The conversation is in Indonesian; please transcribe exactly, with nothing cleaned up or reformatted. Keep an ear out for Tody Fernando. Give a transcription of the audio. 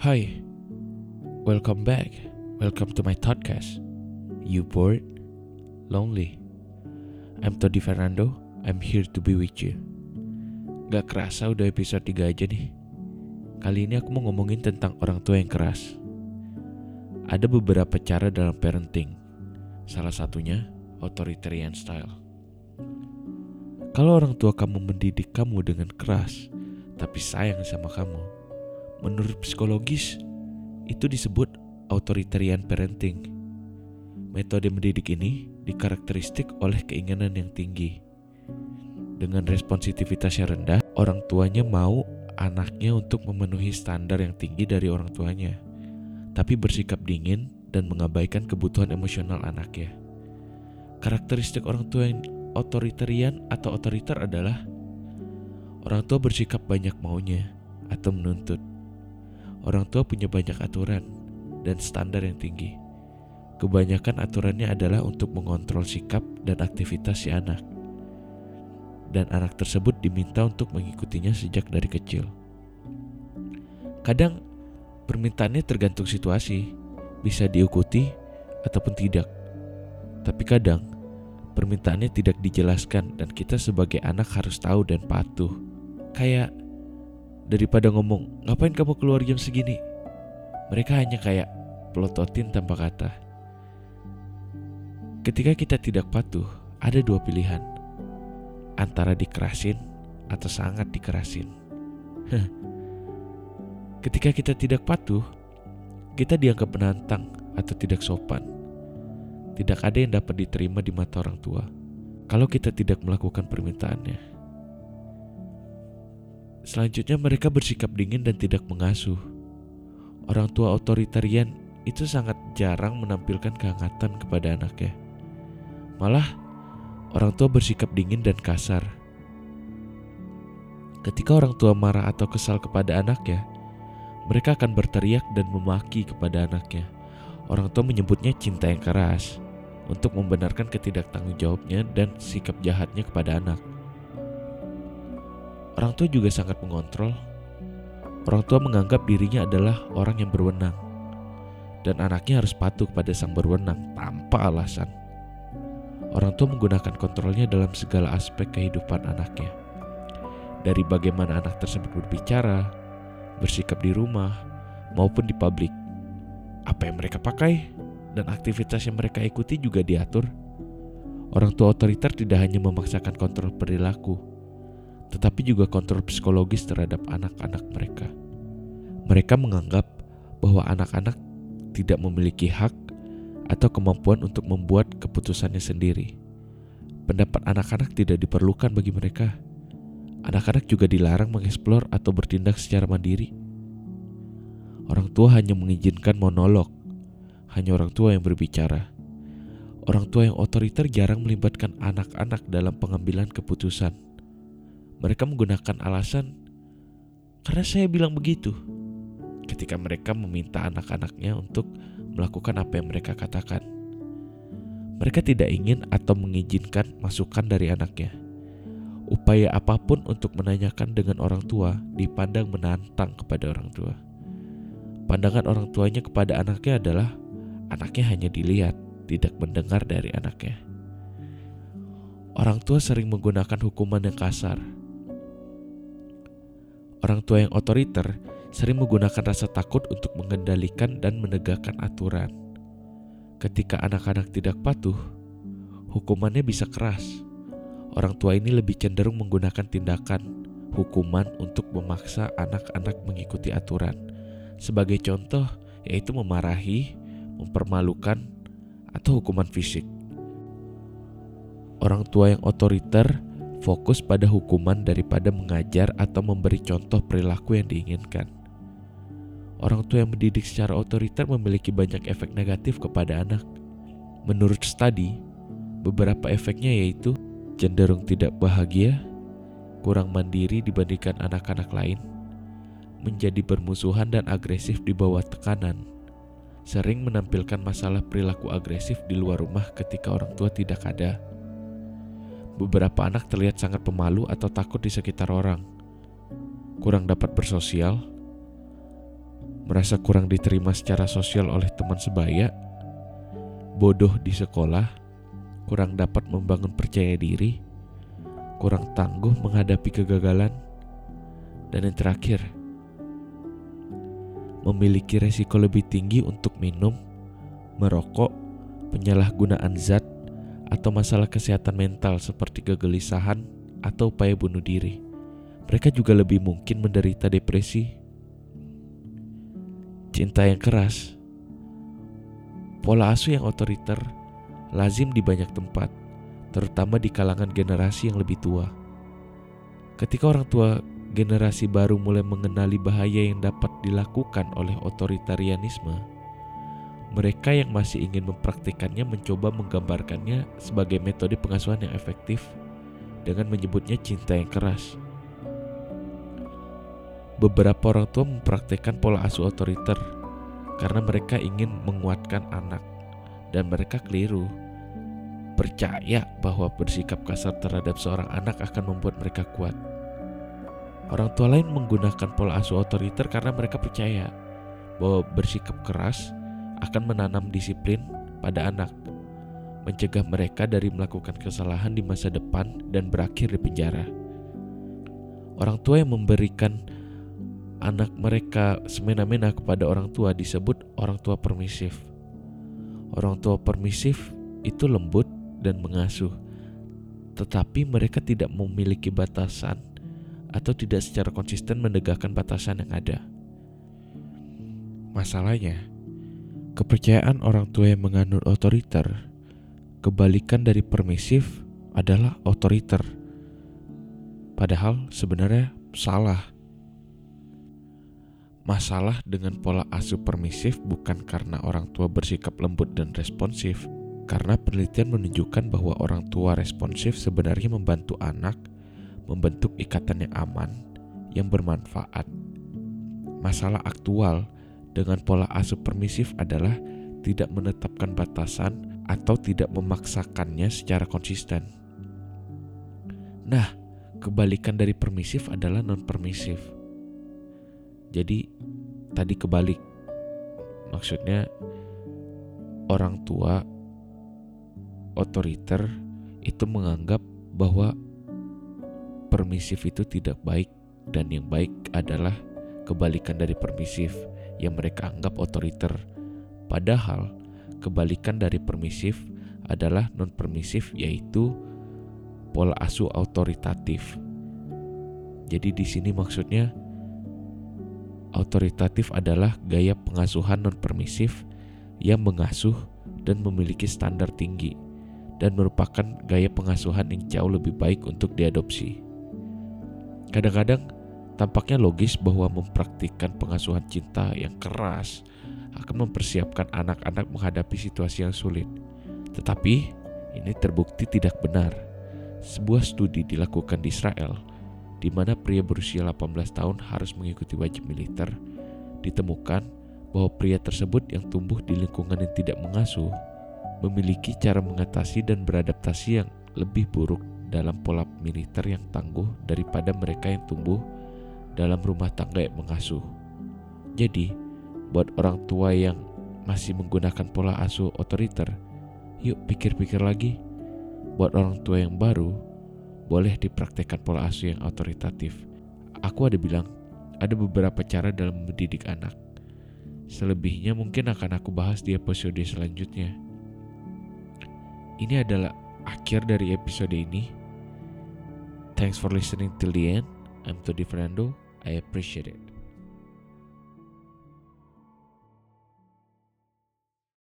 Hi, welcome back, welcome to my podcast. You bored? Lonely? I'm Tody Fernando, I'm here to be with you. Gak kerasa udah episode tiga aja nih. Kali ini aku mau ngomongin tentang orang tua yang keras. Ada beberapa cara dalam parenting. Salah satunya, authoritarian style. Kalau orang tua kamu mendidik kamu dengan keras, tapi sayang sama kamu, menurut psikologis, itu disebut authoritarian parenting. Metode mendidik ini dikarakteristik oleh keinginan yang tinggi. Dengan responsitivitas yang rendah, orang tuanya mau anaknya untuk memenuhi standar yang tinggi dari orang tuanya, tapi bersikap dingin dan mengabaikan kebutuhan emosional anaknya. Karakteristik orang tua yang authoritarian atau otoriter adalah orang tua bersikap banyak maunya atau menuntut. Orang tua punya banyak aturan dan standar yang tinggi. Kebanyakan aturannya adalah untuk mengontrol sikap dan aktivitas si anak. Dan anak tersebut diminta untuk mengikutinya sejak dari kecil. Kadang permintaannya tergantung situasi, bisa diikuti ataupun tidak. Tapi kadang permintaannya tidak dijelaskan dan kita sebagai anak harus tahu dan patuh. Kayak daripada ngomong, ngapain kamu keluar jam segini? Mereka hanya kayak pelototin tanpa kata. Ketika kita tidak patuh, ada dua pilihan. Antara dikerasin atau sangat dikerasin. Ketika kita tidak patuh, kita dianggap menantang atau tidak sopan. Tidak ada yang dapat diterima di mata orang tua kalau kita tidak melakukan permintaannya. Selanjutnya mereka bersikap dingin dan tidak mengasuh. Orang tua otoritarian itu sangat jarang menampilkan kehangatan kepada anaknya. Malah, orang tua bersikap dingin dan kasar. Ketika orang tua marah atau kesal kepada anaknya, mereka akan berteriak dan memaki kepada anaknya. Orang tua menyebutnya cinta yang keras untuk membenarkan ketidaktanggung jawabnya dan sikap jahatnya kepada anak. Orang tua juga sangat mengontrol. Orang tua menganggap dirinya adalah orang yang berwenang dan anaknya harus patuh kepada sang berwenang tanpa alasan. Orang tua menggunakan kontrolnya dalam segala aspek kehidupan anaknya. Dari bagaimana anak tersebut berbicara, bersikap di rumah, maupun di publik. Apa yang mereka pakai dan aktivitas yang mereka ikuti juga diatur. Orang tua otoriter tidak hanya memaksakan kontrol perilaku, tetapi juga kontrol psikologis terhadap anak-anak mereka. Mereka menganggap bahwa anak-anak tidak memiliki hak atau kemampuan untuk membuat keputusannya sendiri. Pendapat anak-anak tidak diperlukan bagi mereka. Anak-anak juga dilarang mengeksplor atau bertindak secara mandiri. Orang tua hanya mengizinkan monolog, hanya orang tua yang berbicara. Orang tua yang otoriter jarang melibatkan anak-anak dalam pengambilan keputusan. Mereka menggunakan alasan, karena saya bilang begitu, ketika mereka meminta anak-anaknya untuk melakukan apa yang mereka katakan. Mereka tidak ingin atau mengizinkan masukan dari anaknya. Upaya apapun untuk menanyakan dengan orang tua dipandang menantang kepada orang tua. Pandangan orang tuanya kepada anaknya adalah anaknya hanya dilihat, tidak mendengar dari anaknya. Orang tua sering menggunakan hukuman yang kasar. Orang tua yang otoriter sering menggunakan rasa takut untuk mengendalikan dan menegakkan aturan. Ketika anak-anak tidak patuh, hukumannya bisa keras. Orang tua ini lebih cenderung menggunakan tindakan, hukuman untuk memaksa anak-anak mengikuti aturan. Sebagai contoh, yaitu memarahi, mempermalukan, atau hukuman fisik. Orang tua yang otoriter fokus pada hukuman daripada mengajar atau memberi contoh perilaku yang diinginkan. Orang tua yang mendidik secara otoriter memiliki banyak efek negatif kepada anak. Menurut studi, beberapa efeknya yaitu cenderung tidak bahagia, kurang mandiri dibandingkan anak-anak lain, menjadi bermusuhan dan agresif di bawah tekanan, sering menampilkan masalah perilaku agresif di luar rumah ketika orang tua tidak ada. Beberapa anak terlihat sangat pemalu atau takut di sekitar orang, kurang dapat bersosial, merasa kurang diterima secara sosial oleh teman sebaya, bodoh di sekolah, kurang dapat membangun percaya diri, kurang tangguh menghadapi kegagalan, dan yang terakhir, memiliki resiko lebih tinggi untuk minum, merokok, penyalahgunaan zat, atau masalah kesehatan mental seperti kegelisahan atau upaya bunuh diri. Mereka juga lebih mungkin menderita depresi. Cinta yang keras, pola asuh yang otoriter, lazim di banyak tempat, terutama di kalangan generasi yang lebih tua. Ketika orang tua generasi baru mulai mengenali bahaya yang dapat dilakukan oleh otoritarianisme, mereka yang masih ingin mempraktikkannya mencoba menggambarkannya sebagai metode pengasuhan yang efektif dengan menyebutnya cinta yang keras. Beberapa orang tua mempraktikkan pola asuh otoriter karena mereka ingin menguatkan anak, dan mereka keliru percaya bahwa bersikap kasar terhadap seorang anak akan membuat mereka kuat. Orang tua lain menggunakan pola asuh otoriter karena mereka percaya bahwa bersikap keras akan menanam disiplin pada anak, mencegah mereka dari melakukan kesalahan di masa depan dan berakhir di penjara. Orang tua yang memberikan anak mereka semena-mena kepada orang tua disebut orang tua permisif. Orang tua permisif itu lembut dan mengasuh, tetapi mereka tidak memiliki batasan atau tidak secara konsisten menegakkan batasan yang ada. Masalahnya, kepercayaan orang tua yang menganut otoriter, kebalikan dari permisif, adalah otoriter. Padahal sebenarnya salah. Masalah dengan pola asuh permisif bukan karena orang tua bersikap lembut dan responsif, karena penelitian menunjukkan bahwa orang tua responsif sebenarnya membantu anak membentuk ikatan yang aman, yang bermanfaat. Masalah aktual dengan pola asuh permisif adalah tidak menetapkan batasan atau tidak memaksakannya secara konsisten. Nah, kebalikan dari permisif adalah non-permisif. Jadi, tadi kebalik. Maksudnya, orang tua otoriter itu menganggap bahwa permisif itu tidak baik, dan yang baik adalah kebalikan dari permisif yang mereka anggap otoriter. Padahal kebalikan dari permisif adalah non-permisif, yaitu pola asuh autoritatif. Jadi di sini maksudnya autoritatif adalah gaya pengasuhan non-permisif yang mengasuh dan memiliki standar tinggi dan merupakan gaya pengasuhan yang jauh lebih baik untuk diadopsi. Kadang-kadang tampaknya logis bahwa mempraktikkan pengasuhan cinta yang keras akan mempersiapkan anak-anak menghadapi situasi yang sulit. Tetapi, ini terbukti tidak benar. Sebuah studi dilakukan di Israel, di mana pria berusia delapan belas tahun harus mengikuti wajib militer, ditemukan bahwa pria tersebut yang tumbuh di lingkungan yang tidak mengasuh, memiliki cara mengatasi dan beradaptasi yang lebih buruk dalam pola militer yang tangguh daripada mereka yang tumbuh dalam rumah tangga yang mengasuh. Jadi, buat orang tua yang masih menggunakan pola asuh otoriter, yuk pikir-pikir lagi. Buat orang tua yang baru, boleh dipraktekkan pola asuh yang otoritatif. Aku ada bilang, ada beberapa cara dalam mendidik anak. Selebihnya mungkin akan aku bahas di episode selanjutnya. Ini adalah akhir dari episode ini. Thanks for listening till the end. I'm Tody Fernando. I appreciate it.